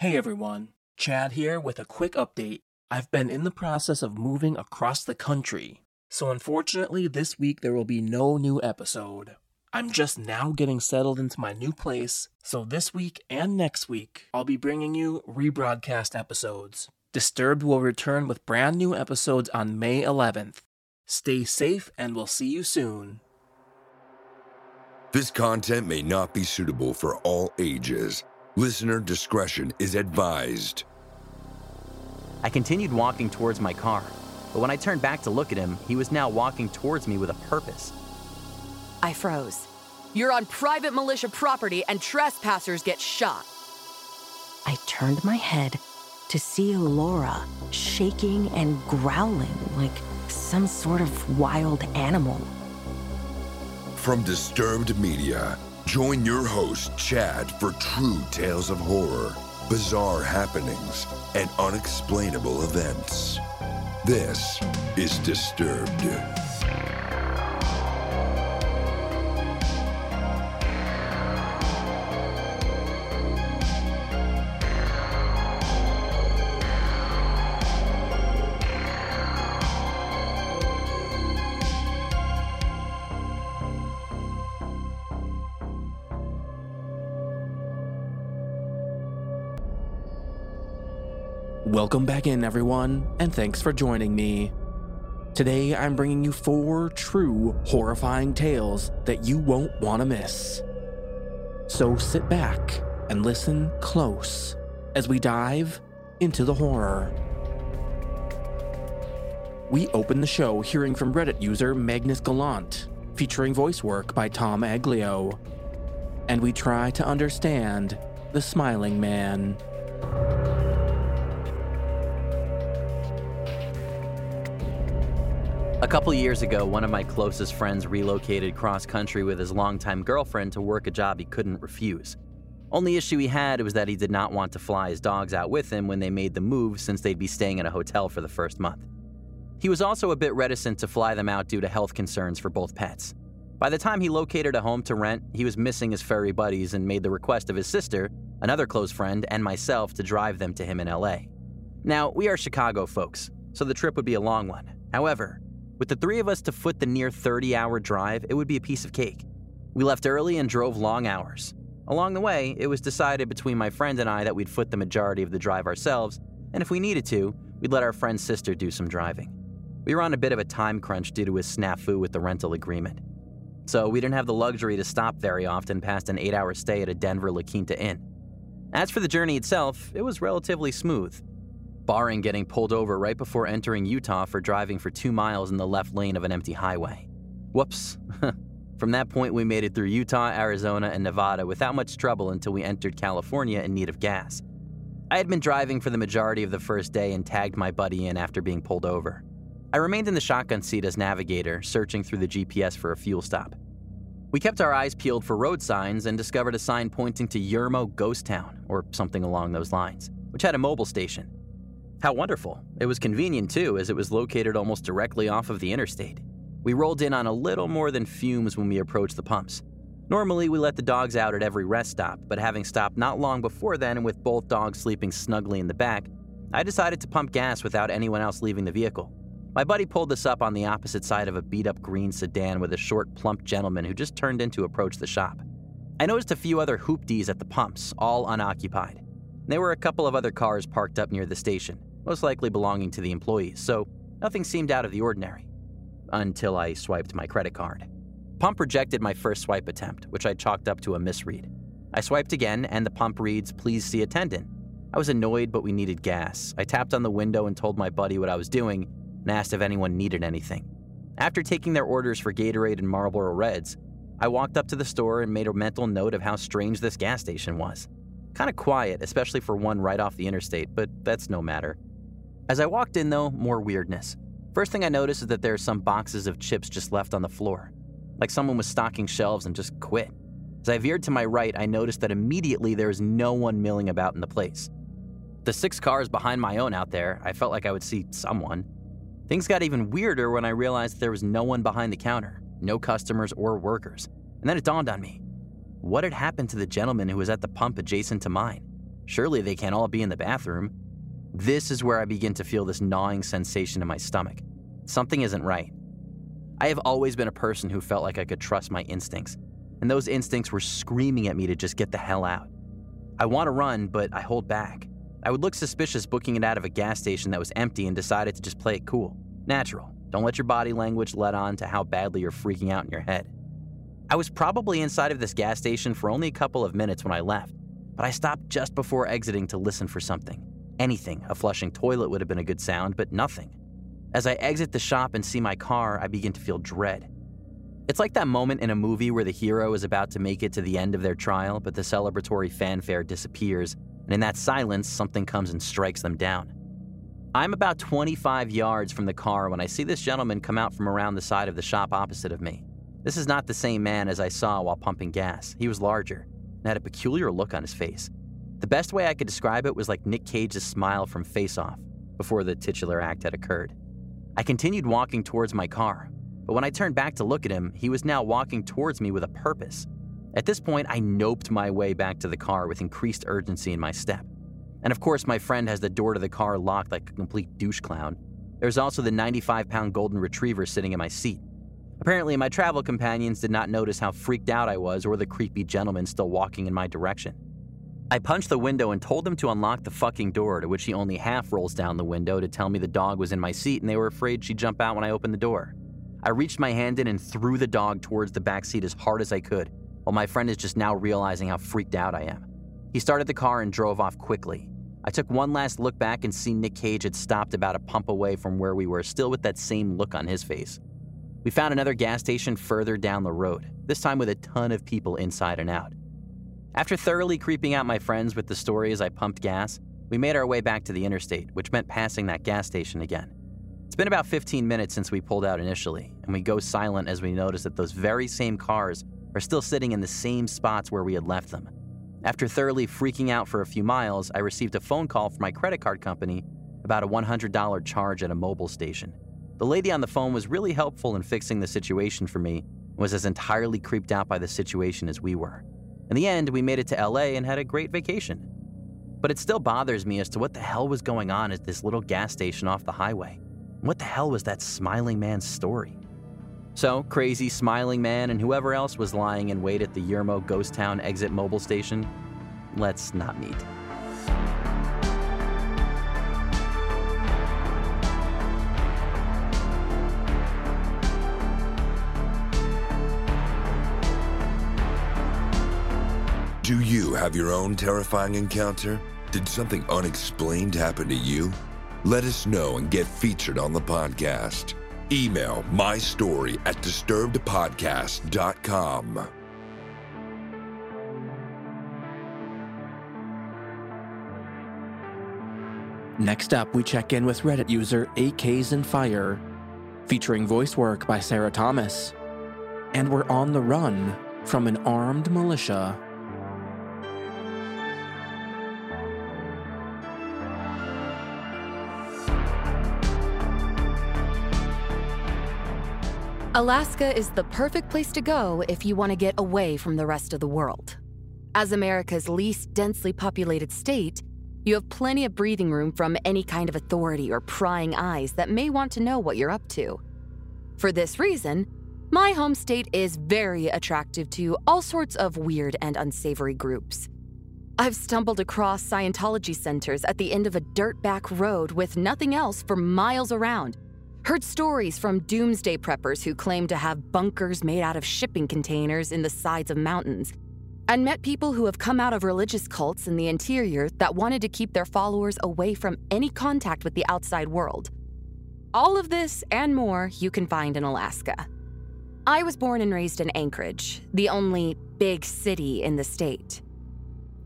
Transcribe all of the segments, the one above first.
Hey everyone, Chad here with a quick update. I've been in the process of moving across the country, so unfortunately this week there will be no new episode. I'm just now getting settled into my new place, so this week and next week I'll be bringing you rebroadcast episodes. Disturbed will return with brand new episodes on May 11th. Stay safe and we'll see you soon. This content may not be suitable for all ages. Listener discretion is advised. I continued walking towards my car, but when I turned back to look at him, he was now walking towards me with a purpose. I froze. You're on private militia property and trespassers get shot. I turned my head to see Laura shaking and growling like some sort of wild animal. From Disturbed Media, join your host, Chad, for true tales of horror, bizarre happenings, and unexplainable events. This is Disturbed. Welcome back in, everyone, and thanks for joining me. Today, I'm bringing you 4 true horrifying tales that you won't want to miss. So sit back and listen close as we dive into the horror. We open the show hearing from Reddit user Magnus Gallant, featuring voice work by Tom Aglio, and we try to understand the Smiling Man. A couple years ago, one of my closest friends relocated cross-country with his longtime girlfriend to work a job he couldn't refuse. Only issue he had was that he did not want to fly his dogs out with him when they made the move, since they'd be staying in a hotel for the first month. He was also a bit reticent to fly them out due to health concerns for both pets. By the time he located a home to rent, he was missing his furry buddies and made the request of his sister, another close friend, and myself to drive them to him in LA. Now, we are Chicago folks, so the trip would be a long one. However, with the three of us to foot the near 30-hour drive, it would be a piece of cake. We left early and drove long hours. Along the way, it was decided between my friend and I that we'd foot the majority of the drive ourselves, and if we needed to, we'd let our friend's sister do some driving. We were on a bit of a time crunch due to his snafu with the rental agreement. So we didn't have the luxury to stop very often past an 8-hour stay at a Denver La Quinta Inn. As for the journey itself, it was relatively smooth, barring getting pulled over right before entering Utah for driving for 2 miles in the left lane of an empty highway. Whoops. From that point, we made it through Utah, Arizona, and Nevada without much trouble until we entered California in need of gas. I had been driving for the majority of the first day and tagged my buddy in after being pulled over. I remained in the shotgun seat as navigator, searching through the GPS for a fuel stop. We kept our eyes peeled for road signs and discovered a sign pointing to Yermo Ghost Town, or something along those lines, which had a mobile station. How wonderful. It was convenient too, as it was located almost directly off of the interstate. We rolled in on a little more than fumes when we approached the pumps. Normally, we let the dogs out at every rest stop, but having stopped not long before then and with both dogs sleeping snugly in the back, I decided to pump gas without anyone else leaving the vehicle. My buddy pulled us up on the opposite side of a beat-up green sedan with a short, plump gentleman who just turned in to approach the shop. I noticed a few other hoopties at the pumps, all unoccupied. There were a couple of other cars parked up near the station, most likely belonging to the employees, so nothing seemed out of the ordinary. Until I swiped my credit card. Pump rejected my first swipe attempt, which I chalked up to a misread. I swiped again, and the pump reads, "Please see attendant." I was annoyed, but we needed gas. I tapped on the window and told my buddy what I was doing and asked if anyone needed anything. After taking their orders for Gatorade and Marlboro Reds, I walked up to the store and made a mental note of how strange this gas station was. Kind of quiet, especially for one right off the interstate, but that's no matter. As I walked in though, more weirdness. First thing I noticed is that there are some boxes of chips just left on the floor, like someone was stocking shelves and just quit. As I veered to my right, I noticed that immediately there was no one milling about in the place. The 6 cars behind my own out there, I felt like I would see someone. Things got even weirder when I realized there was no one behind the counter, no customers or workers. And then it dawned on me. What had happened to the gentleman who was at the pump adjacent to mine? Surely they can't all be in the bathroom. This is where I begin to feel this gnawing sensation in my stomach. Something isn't right. I have always been a person who felt like I could trust my instincts, and those instincts were screaming at me to just get the hell out. I want to run, but I hold back. I would look suspicious booking it out of a gas station that was empty and decided to just play it cool, natural. Don't let your body language let on to how badly you're freaking out in your head. I was probably inside of this gas station for only a couple of minutes when I left, but I stopped just before exiting to listen for something. Anything. A flushing toilet would have been a good sound, but nothing. As I exit the shop and see my car, I begin to feel dread. It's like that moment in a movie where the hero is about to make it to the end of their trial, but the celebratory fanfare disappears, and in that silence, something comes and strikes them down. I'm about 25 yards from the car when I see this gentleman come out from around the side of the shop opposite of me. This is not the same man as I saw while pumping gas. He was larger and had a peculiar look on his face. The best way I could describe it was like Nick Cage's smile from Face Off, before the titular act had occurred. I continued walking towards my car, but when I turned back to look at him, he was now walking towards me with a purpose. At this point, I noped my way back to the car with increased urgency in my step. And of course, my friend has the door to the car locked like a complete douche clown. There's also the 95-pound golden retriever sitting in my seat. Apparently, my travel companions did not notice how freaked out I was or the creepy gentleman still walking in my direction. I punched the window and told him to unlock the fucking door, to which he only half rolls down the window to tell me the dog was in my seat and they were afraid she'd jump out when I opened the door. I reached my hand in and threw the dog towards the back seat as hard as I could, while my friend is just now realizing how freaked out I am. He started the car and drove off quickly. I took one last look back and see Nick Cage had stopped about a pump away from where we were, still with that same look on his face. We found another gas station further down the road, this time with a ton of people inside and out. After thoroughly creeping out my friends with the story as I pumped gas, we made our way back to the interstate, which meant passing that gas station again. It's been about 15 minutes since we pulled out initially, and we go silent as we notice that those very same cars are still sitting in the same spots where we had left them. After thoroughly freaking out for a few miles, I received a phone call from my credit card company about a $100 charge at a mobile station. The lady on the phone was really helpful in fixing the situation for me and was as entirely creeped out by the situation as we were. In the end, we made it to LA and had a great vacation. But it still bothers me as to what the hell was going on at this little gas station off the highway. What the hell was that smiling man's story? So, crazy smiling man and whoever else was lying in wait at the Yermo Ghost Town exit mobile station, let's not meet. Do you have your own terrifying encounter? Did something unexplained happen to you? Let us know and get featured on the podcast. Email mystory@disturbedpodcast.com. Next up, we check in with Reddit user AKsInFire, featuring voice work by Sarah Thomas. And we're on the run from an armed militia. Alaska is the perfect place to go if you want to get away from the rest of the world. As America's least densely populated state, you have plenty of breathing room from any kind of authority or prying eyes that may want to know what you're up to. For this reason, my home state is very attractive to all sorts of weird and unsavory groups. I've stumbled across Scientology centers at the end of a dirtback road with nothing else for miles around. Heard stories from doomsday preppers who claim to have bunkers made out of shipping containers in the sides of mountains, and met people who have come out of religious cults in the interior that wanted to keep their followers away from any contact with the outside world. All of this and more you can find in Alaska. I was born and raised in Anchorage, the only big city in the state.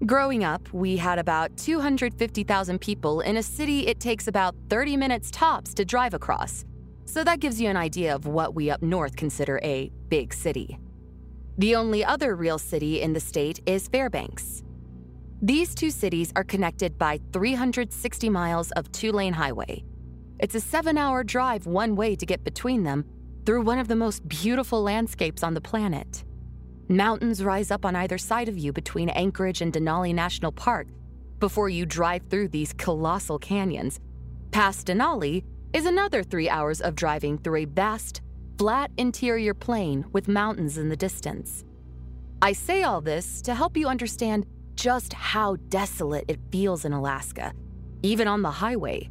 Growing up, we had about 250,000 people in a city it takes about 30 minutes tops to drive across. So that gives you an idea of what we up north consider a big city. The only other real city in the state is Fairbanks. These two cities are connected by 360 miles of two-lane highway. It's a 7-hour drive one way to get between them through one of the most beautiful landscapes on the planet. Mountains rise up on either side of you between Anchorage and Denali National Park before you drive through these colossal canyons. Past Denali is another 3 hours of driving through a vast, flat interior plain with mountains in the distance. I say all this to help you understand just how desolate it feels in Alaska, even on the highway.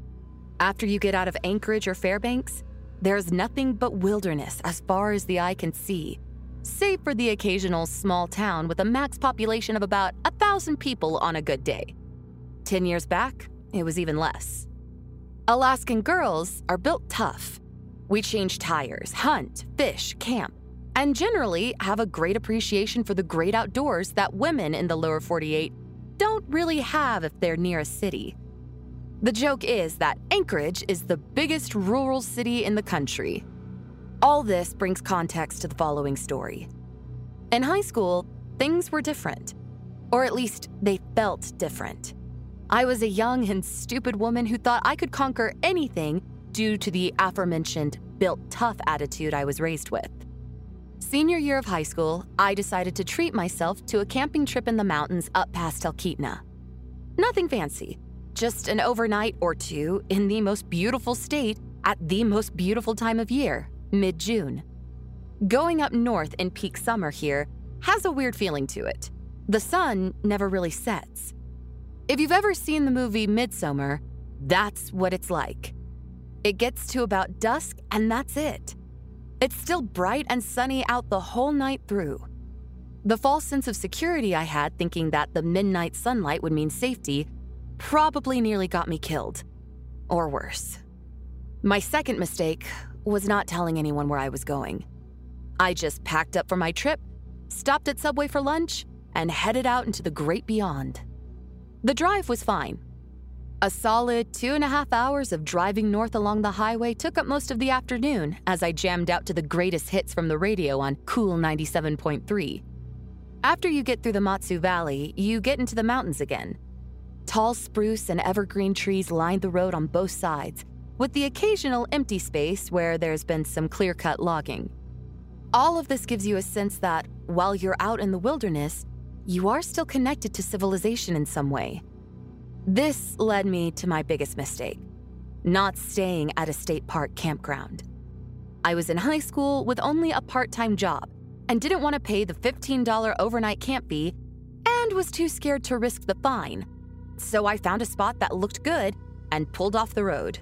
After you get out of Anchorage or Fairbanks, there's nothing but wilderness as far as the eye can see, save for the occasional small town with a max population of about 1,000 people on a good day. 10 years back, it was even less. Alaskan girls are built tough. We change tires, hunt, fish, camp, and generally have a great appreciation for the great outdoors that women in the lower 48 don't really have if they're near a city. The joke is that Anchorage is the biggest rural city in the country. All this brings context to the following story. In high school, things were different, or at least they felt different. I was a young and stupid woman who thought I could conquer anything due to the aforementioned built tough attitude I was raised with. Senior year of high school, I decided to treat myself to a camping trip in the mountains up past Talkeetna. Nothing fancy, just an overnight or two in the most beautiful state at the most beautiful time of year, mid-June. Going up north in peak summer here has a weird feeling to it. The sun never really sets. If you've ever seen the movie Midsommar, that's what it's like. It gets to about dusk and that's it. It's still bright and sunny out the whole night through. The false sense of security I had thinking that the midnight sunlight would mean safety probably nearly got me killed, or worse. My second mistake was not telling anyone where I was going. I just packed up for my trip, stopped at Subway for lunch, and headed out into the great beyond. The drive was fine. A solid 2.5 hours of driving north along the highway took up most of the afternoon as I jammed out to the greatest hits from the radio on Cool 97.3. After you get through the Matsu Valley, you get into the mountains again. Tall spruce and evergreen trees lined the road on both sides, with the occasional empty space where there's been some clear-cut logging. All of this gives you a sense that, while you're out in the wilderness, you are still connected to civilization in some way. This led me to my biggest mistake, not staying at a state park campground. I was in high school with only a part-time job and didn't want to pay the $15 overnight camp fee and was too scared to risk the fine. So I found a spot that looked good and pulled off the road.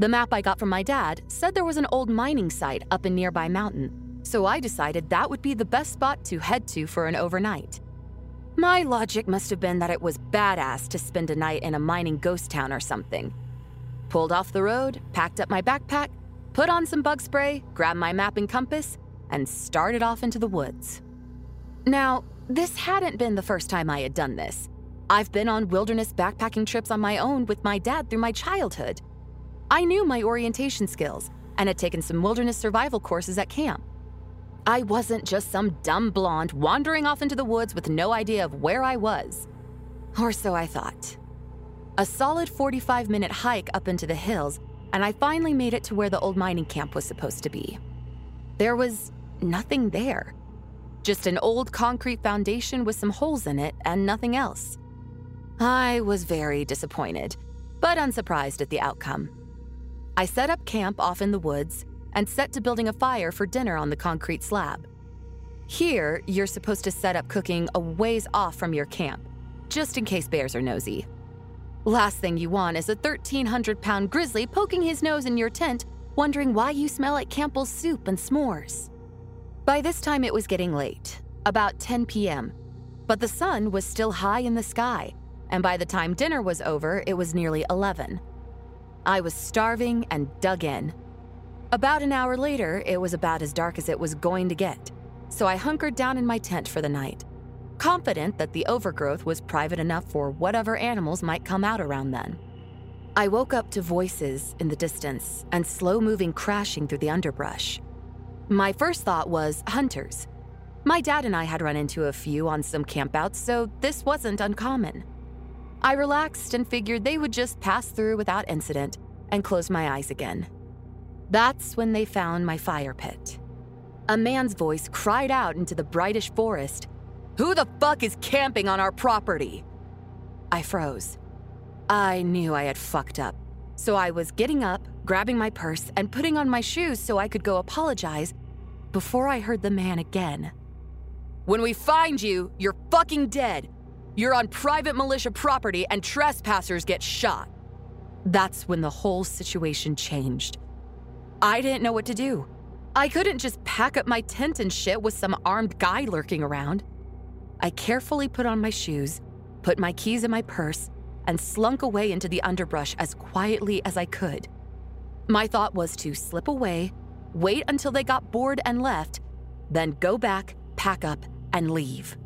The map I got from my dad said there was an old mining site up a nearby mountain, so I decided that would be the best spot to head to for an overnight. My logic must have been that it was badass to spend a night in a mining ghost town or something. Pulled off the road, packed up my backpack, put on some bug spray, grabbed my map and compass, and started off into the woods. Now, this hadn't been the first time I had done this. I've been on wilderness backpacking trips on my own with my dad through my childhood. I knew my orientation skills and had taken some wilderness survival courses at camp. I wasn't just some dumb blonde wandering off into the woods with no idea of where I was. Or so I thought. A solid 45-minute hike up into the hills, and I finally made it to where the old mining camp was supposed to be. There was nothing there. Just an old concrete foundation with some holes in it and nothing else. I was very disappointed, but unsurprised at the outcome. I set up camp off in the woods and set to building a fire for dinner on the concrete slab. Here, you're supposed to set up cooking a ways off from your camp, just in case bears are nosy. Last thing you want is a 1,300-pound grizzly poking his nose in your tent, wondering why you smell like Campbell's soup and s'mores. By this time, it was getting late, about 10 p.m., but the sun was still high in the sky, and by the time dinner was over, it was nearly 11. I was starving and dug in. About an hour later, it was about as dark as it was going to get, so I hunkered down in my tent for the night, confident that the overgrowth was private enough for whatever animals might come out around then. I woke up to voices in the distance and slow-moving crashing through the underbrush. My first thought was hunters. My dad and I had run into a few on some campouts, so this wasn't uncommon. I relaxed and figured they would just pass through without incident and closed my eyes again. That's when they found my fire pit. A man's voice cried out into the brightish forest, "Who the fuck is camping on our property?" I froze. I knew I had fucked up, so I was getting up, grabbing my purse, and putting on my shoes so I could go apologize before I heard the man again. "When we find you, you're fucking dead. You're on private militia property and trespassers get shot." That's when the whole situation changed. I didn't know what to do. I couldn't just pack up my tent and shit with some armed guy lurking around. I carefully put on my shoes, put my keys in my purse, and slunk away into the underbrush as quietly as I could. My thought was to slip away, wait until they got bored and left, then go back, pack up, and leave.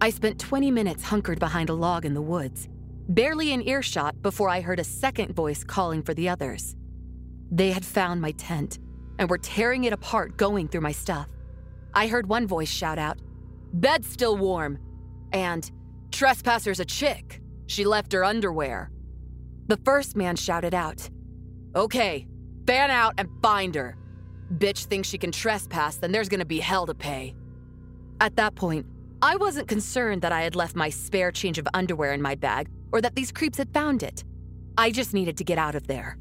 I spent 20 minutes hunkered behind a log in the woods, barely in earshot before I heard a second voice calling for the others. They had found my tent and were tearing it apart, going through my stuff. I heard one voice shout out, "Bed's still warm," and "Trespasser's a chick. She left her underwear." The first man shouted out, "Okay, fan out and find her. Bitch thinks she can trespass, then there's gonna be hell to pay." At that point, I wasn't concerned that I had left my spare change of underwear in my bag or that these creeps had found it. I just needed to get out of there.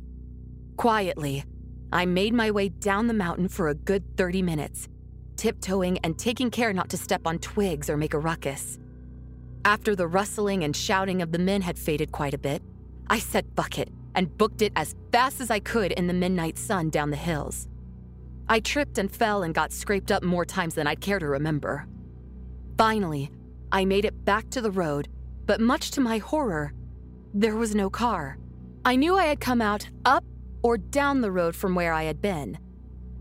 Quietly, I made my way down the mountain for a good 30 minutes, tiptoeing and taking care not to step on twigs or make a ruckus. After the rustling and shouting of the men had faded quite a bit, I said fuck it and booked it as fast as I could in the midnight sun down the hills. I tripped and fell and got scraped up more times than I'd care to remember. Finally, I made it back to the road, but much to my horror, there was no car. I knew I had come out up or down the road from where I had been.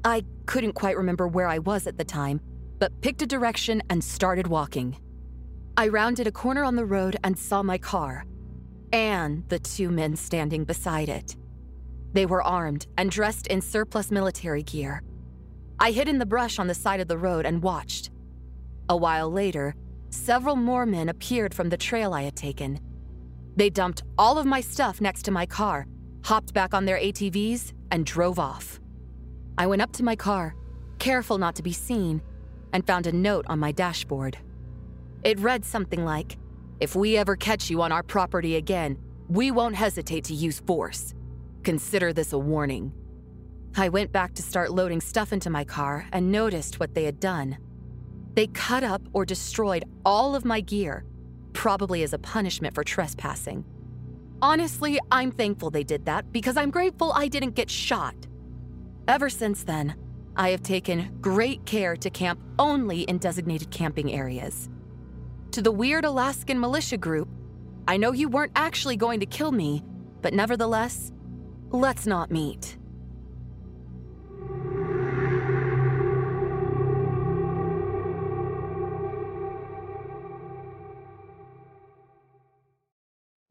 I couldn't quite remember where I was at the time, but picked a direction and started walking. I rounded a corner on the road and saw my car, and the two men standing beside it. They were armed and dressed in surplus military gear. I hid in the brush on the side of the road and watched. A while later, several more men appeared from the trail I had taken. They dumped all of my stuff next to my car, hopped back on their ATVs, and drove off. I went up to my car, careful not to be seen, and found a note on my dashboard. It read something like, "If we ever catch you on our property again, we won't hesitate to use force. Consider this a warning." I went back to start loading stuff into my car and noticed what they had done. They cut up or destroyed all of my gear, probably as a punishment for trespassing. Honestly, I'm thankful they did that because I'm grateful I didn't get shot. Ever since then, I have taken great care to camp only in designated camping areas. To the weird Alaskan militia group, I know you weren't actually going to kill me, but nevertheless, let's not meet.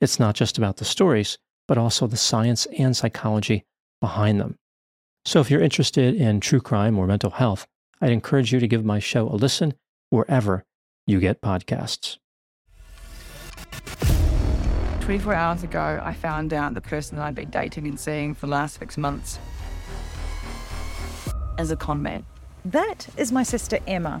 It's not just about the stories, but also the science and psychology behind them. So if you're interested in true crime or mental health, I'd encourage you to give my show a listen wherever you get podcasts. 24 hours ago, I found out the person that I'd been dating and seeing for the last 6 months as a con man. That is my sister, Emma.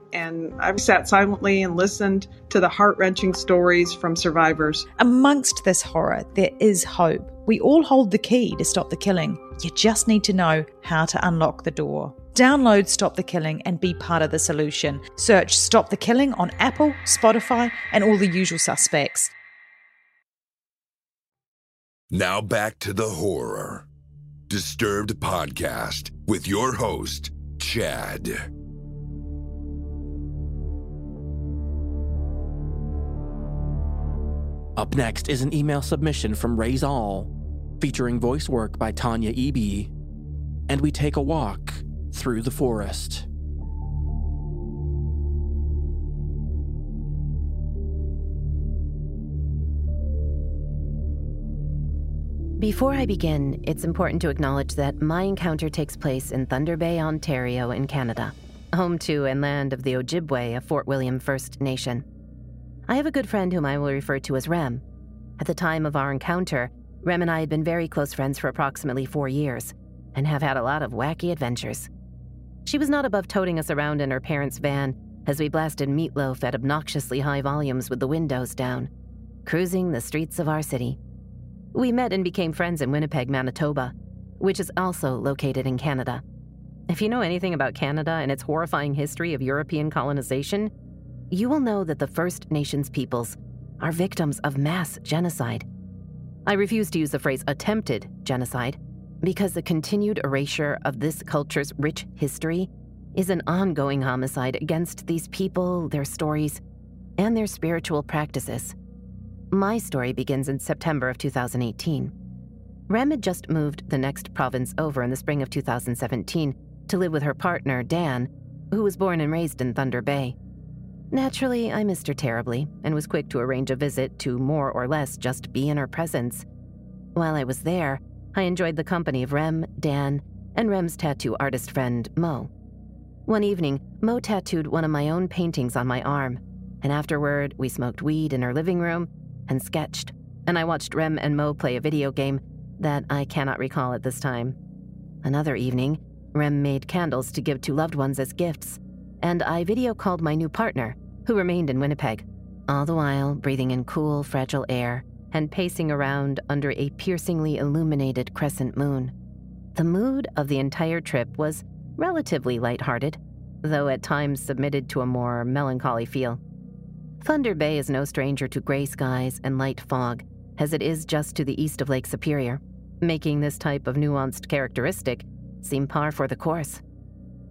and I've sat silently and listened to the heart-wrenching stories from survivors. Amongst this horror, there is hope. We all hold the key to stop the killing. You just need to know how to unlock the door. Download Stop the Killing and be part of the solution. Search Stop the Killing on Apple, Spotify, and all the usual suspects. Now back to the horror. Disturbed Podcast with your host, Chad. Up next is an email submission from Raise All, featuring voice work by Tanya Eby, and we take a walk through the forest. Before I begin, it's important to acknowledge that my encounter takes place in Thunder Bay, Ontario, in Canada, home to and land of the Ojibwe of Fort William First Nation. I have a good friend whom I will refer to as Rem. At the time of our encounter, Rem and I had been very close friends for approximately 4 years and have had a lot of wacky adventures. She was not above toting us around in her parents' van as we blasted meatloaf at obnoxiously high volumes with the windows down, cruising the streets of our city. We met and became friends in Winnipeg, Manitoba, which is also located in Canada. If you know anything about Canada and its horrifying history of European colonization, you will know that the First Nations peoples are victims of mass genocide. I refuse to use the phrase attempted genocide because the continued erasure of this culture's rich history is an ongoing homicide against these people, their stories, and their spiritual practices. My story begins in September of 2018. Rem had just moved the next province over in the spring of 2017 to live with her partner, Dan, who was born and raised in Thunder Bay. Naturally, I missed her terribly and was quick to arrange a visit to more or less just be in her presence. While I was there, I enjoyed the company of Rem, Dan, and Rem's tattoo artist friend, Mo. One evening, Mo tattooed one of my own paintings on my arm, and afterward, we smoked weed in her living room and sketched, and I watched Rem and Mo play a video game that I cannot recall at this time. Another evening, Rem made candles to give to loved ones as gifts, and I video called my new partner, who remained in Winnipeg, all the while breathing in cool, fragile air and pacing around under a piercingly illuminated crescent moon. The mood of the entire trip was relatively lighthearted, though at times submitted to a more melancholy feel. Thunder Bay is no stranger to gray skies and light fog, as it is just to the east of Lake Superior, making this type of nuanced characteristic seem par for the course.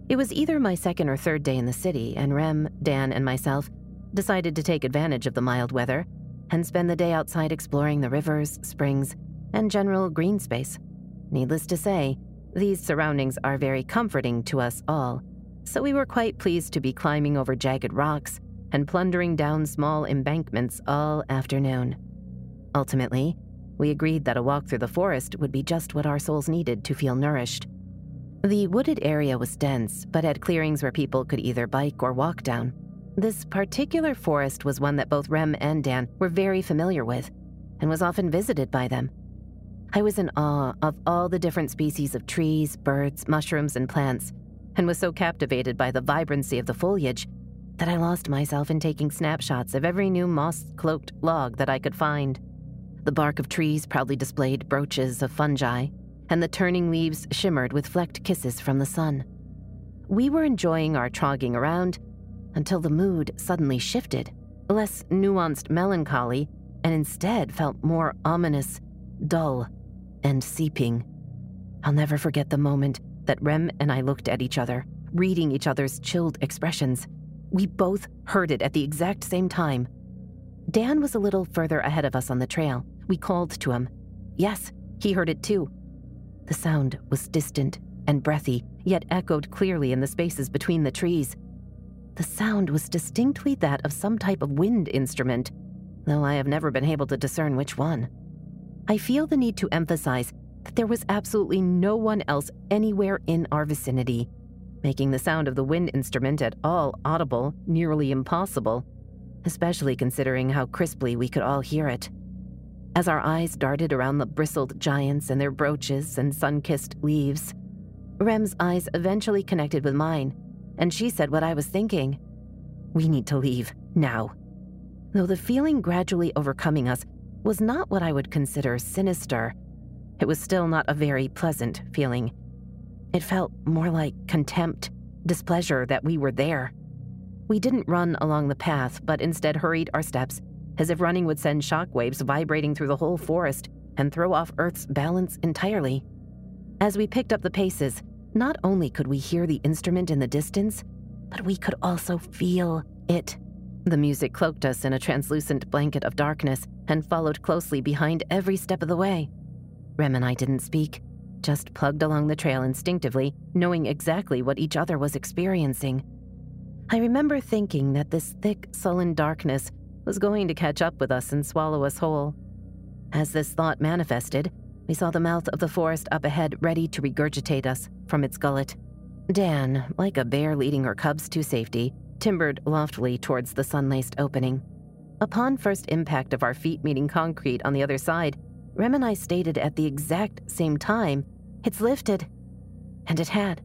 It was either my second or third day in the city, and Rem, Dan, and myself decided to take advantage of the mild weather and spend the day outside exploring the rivers, springs, and general green space. Needless to say, these surroundings are very comforting to us all, so we were quite pleased to be climbing over jagged rocks and plundering down small embankments all afternoon. Ultimately, we agreed that a walk through the forest would be just what our souls needed to feel nourished. The wooded area was dense, but had clearings where people could either bike or walk down. This particular forest was one that both Rem and Dan were very familiar with, and was often visited by them. I was in awe of all the different species of trees, birds, mushrooms, and plants, and was so captivated by the vibrancy of the foliage that I lost myself in taking snapshots of every new moss-cloaked log that I could find. The bark of trees proudly displayed brooches of fungi, and the turning leaves shimmered with flecked kisses from the sun. We were enjoying our trogging around until the mood suddenly shifted, less nuanced melancholy, and instead felt more ominous, dull, and seeping. I'll never forget the moment that Rem and I looked at each other, reading each other's chilled expressions. We both heard it at the exact same time. Dan was a little further ahead of us on the trail. We called to him. Yes, he heard it too. The sound was distant and breathy, yet echoed clearly in the spaces between the trees. The sound was distinctly that of some type of wind instrument, though I have never been able to discern which one. I feel the need to emphasize that there was absolutely no one else anywhere in our vicinity, making the sound of the wind instrument at all audible nearly impossible, especially considering how crisply we could all hear it. As our eyes darted around the bristled giants and their brooches and sun-kissed leaves, Rem's eyes eventually connected with mine, and she said what I was thinking. We need to leave, now. Though the feeling gradually overcoming us was not what I would consider sinister, it was still not a very pleasant feeling. It felt more like contempt, displeasure that we were there. We didn't run along the path, but instead hurried our steps, as if running would send shockwaves vibrating through the whole forest and throw off Earth's balance entirely. As we picked up the paces, not only could we hear the instrument in the distance, but we could also feel it. The music cloaked us in a translucent blanket of darkness and followed closely behind every step of the way. Rem and I didn't speak, just plugged along the trail instinctively, knowing exactly what each other was experiencing. I remember thinking that this thick, sullen darkness was going to catch up with us and swallow us whole. As this thought manifested, we saw the mouth of the forest up ahead ready to regurgitate us from its gullet. Dan, like a bear leading her cubs to safety, timbered loftily towards the sun-laced opening. Upon first impact of our feet meeting concrete on the other side, Rem and I stated at the exact same time, "It's lifted." And it had.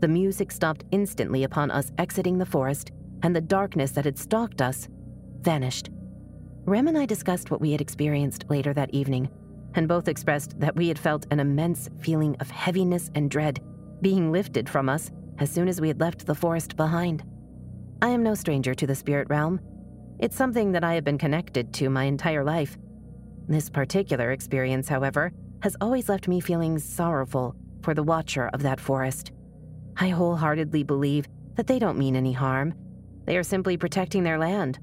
The music stopped instantly upon us exiting the forest, and the darkness that had stalked us vanished. Rem and I discussed what we had experienced later that evening, and both expressed that we had felt an immense feeling of heaviness and dread being lifted from us as soon as we had left the forest behind. I am no stranger to the spirit realm. It's something that I have been connected to my entire life. This particular experience, however, has always left me feeling sorrowful for the watcher of that forest. I wholeheartedly believe that they don't mean any harm. They are simply protecting their land.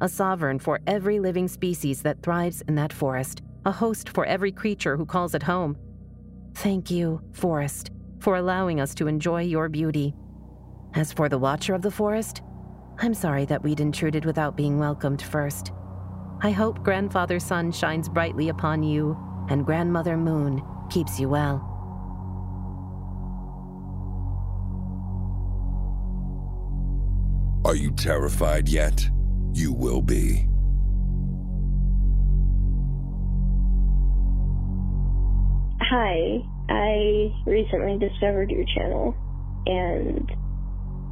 A sovereign for every living species that thrives in that forest. A host for every creature who calls it home. Thank you, forest, for allowing us to enjoy your beauty. As for the watcher of the forest, I'm sorry that we'd intruded without being welcomed first. I hope Grandfather Sun shines brightly upon you, and Grandmother Moon keeps you well. Are you terrified yet? You will be. Hi, I recently discovered your channel, and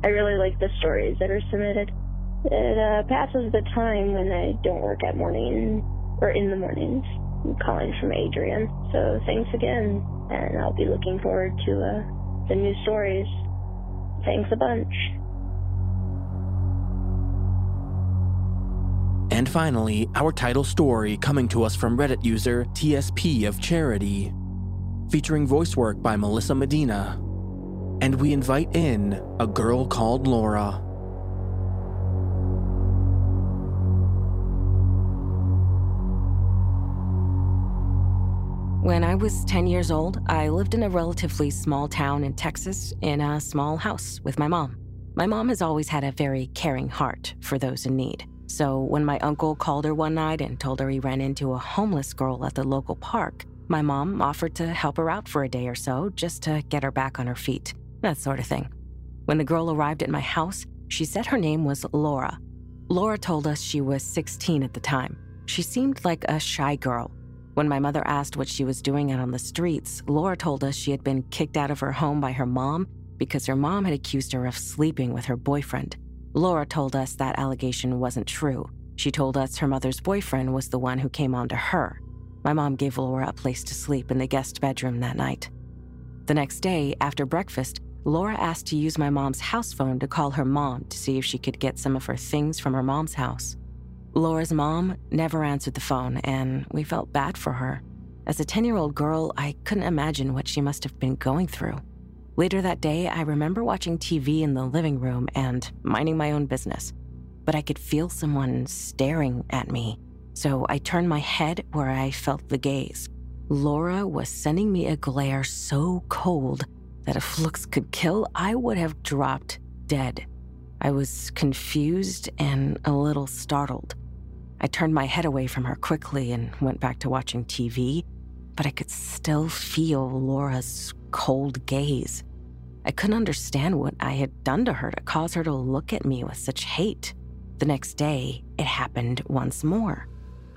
I really like the stories that are submitted. It passes the time when I don't work at morning, or in the mornings. I'm calling from Adrian, so thanks again, and I'll be looking forward to the new stories. Thanks a bunch. And finally, our title story coming to us from Reddit user TSP of Charity, featuring voice work by Melissa Medina. And we invite in A Girl Called Laura. When I was 10 years old, I lived in a relatively small town in Texas in a small house with my mom. My mom has always had a very caring heart for those in need. So when my uncle called her one night and told her he ran into a homeless girl at the local park, my mom offered to help her out for a day or so just to get her back on her feet, that sort of thing. When the girl arrived at my house, she said her name was Laura. Laura told us she was 16 at the time. She seemed like a shy girl. When my mother asked what she was doing out on the streets, Laura told us she had been kicked out of her home by her mom because her mom had accused her of sleeping with her boyfriend. Laura told us that allegation wasn't true. She told us her mother's boyfriend was the one who came on to her. My mom gave Laura a place to sleep in the guest bedroom that night. The next day, after breakfast, Laura asked to use my mom's house phone to call her mom to see if she could get some of her things from her mom's house. Laura's mom never answered the phone, and we felt bad for her. As a 10-year-old girl, I couldn't imagine what she must have been going through. Later that day, I remember watching TV in the living room and minding my own business, but I could feel someone staring at me, so I turned my head where I felt the gaze. Laura was sending me a glare so cold that if looks could kill, I would have dropped dead. I was confused and a little startled. I turned my head away from her quickly and went back to watching TV, but I could still feel Laura's cold gaze. I couldn't understand what I had done to her to cause her to look at me with such hate. The next day, it happened once more.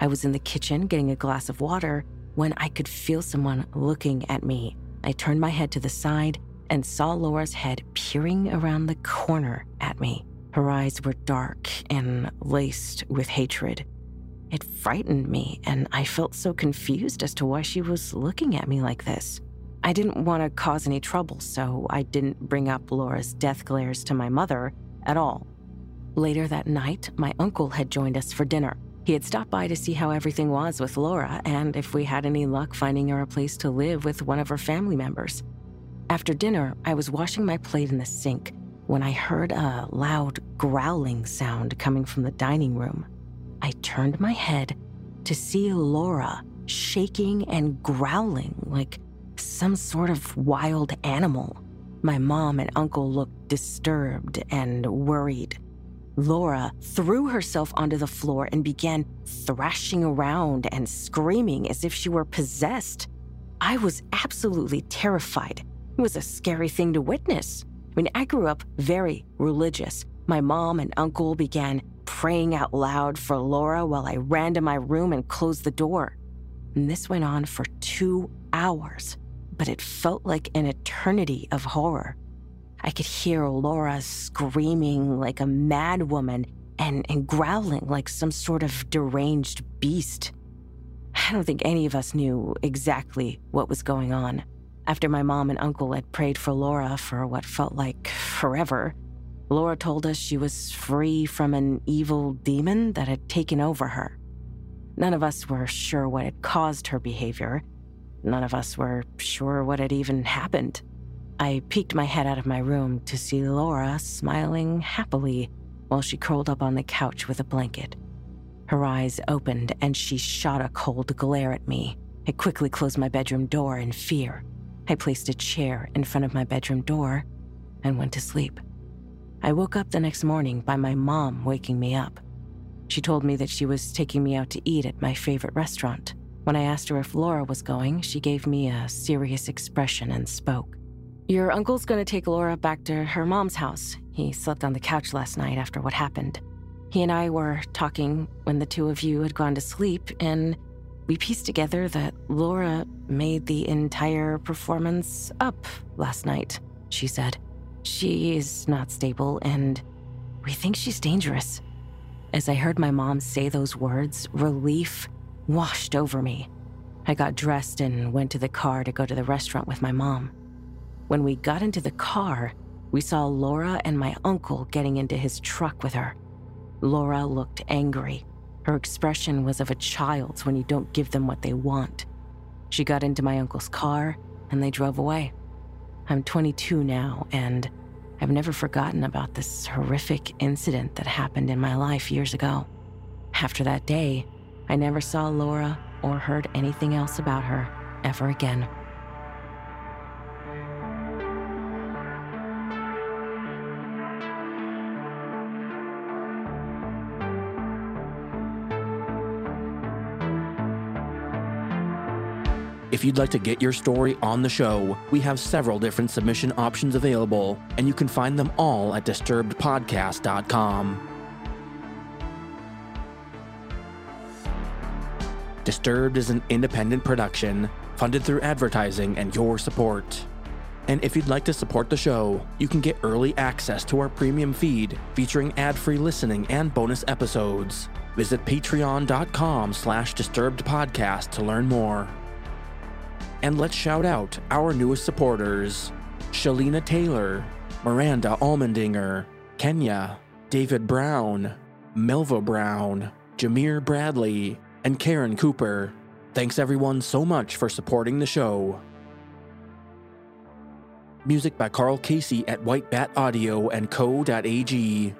I was in the kitchen getting a glass of water when I could feel someone looking at me. I turned my head to the side and saw Laura's head peering around the corner at me. Her eyes were dark and laced with hatred. It frightened me, and I felt so confused as to why she was looking at me like this. I didn't want to cause any trouble, so I didn't bring up Laura's death glares to my mother at all. Later that night, my uncle had joined us for dinner. He had stopped by to see how everything was with Laura and if we had any luck finding her a place to live with one of her family members. After dinner, I was washing my plate in the sink when I heard a loud growling sound coming from the dining room. I turned my head to see Laura shaking and growling like some sort of wild animal. My mom and uncle looked disturbed and worried. Laura threw herself onto the floor and began thrashing around and screaming as if she were possessed. I was absolutely terrified. It was a scary thing to witness. I mean, I grew up very religious. My mom and uncle began praying out loud for Laura while I ran to my room and closed the door. And this went on for 2 hours, but it felt like an eternity of horror. I could hear Laura screaming like a mad woman and growling like some sort of deranged beast. I don't think any of us knew exactly what was going on. After my mom and uncle had prayed for Laura for what felt like forever, Laura told us she was free from an evil demon that had taken over her. None of us were sure what had caused her behavior. None of us were sure what had even happened. I peeked my head out of my room to see Laura smiling happily while she curled up on the couch with a blanket. Her eyes opened and she shot a cold glare at me. I quickly closed my bedroom door in fear. I placed a chair in front of my bedroom door and went to sleep. I woke up the next morning by my mom waking me up. She told me that she was taking me out to eat at my favorite restaurant. When I asked her if Laura was going, she gave me a serious expression and spoke. "Your uncle's going to take Laura back to her mom's house. He slept on the couch last night after what happened. He and I were talking when the two of you had gone to sleep, and we pieced together that Laura made the entire performance up last night," she said. "She is not stable, and we think she's dangerous." As I heard my mom say those words, relief washed over me. I got dressed and went to the car to go to the restaurant with my mom. When we got into the car, we saw Laura and my uncle getting into his truck with her. Laura looked angry. Her expression was of a child's when you don't give them what they want. She got into my uncle's car and they drove away. I'm 22 now, and I've never forgotten about this horrific incident that happened in my life years ago. After that day, I never saw Laura or heard anything else about her ever again. If you'd like to get your story on the show, we have several different submission options available, and you can find them all at disturbedpodcast.com. Disturbed is an independent production, funded through advertising and your support. And if you'd like to support the show, you can get early access to our premium feed featuring ad-free listening and bonus episodes. Visit patreon.com/disturbedpodcast to learn more. And let's shout out our newest supporters, Shalina Taylor, Miranda Almendinger, Kenya, David Brown, Melva Brown, Jameer Bradley, and Karen Cooper. Thanks everyone so much for supporting the show. Music by Carl Casey at White Bat Audio and Co.ag.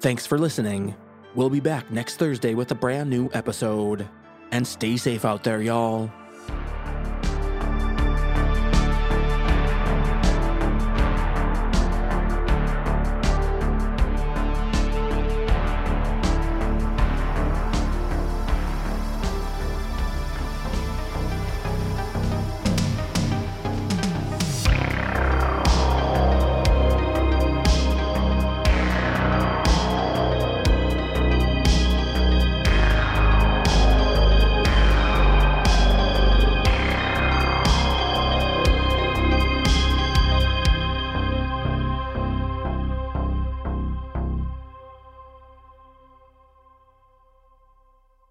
Thanks for listening. We'll be back next Thursday with a brand new episode. And stay safe out there, y'all.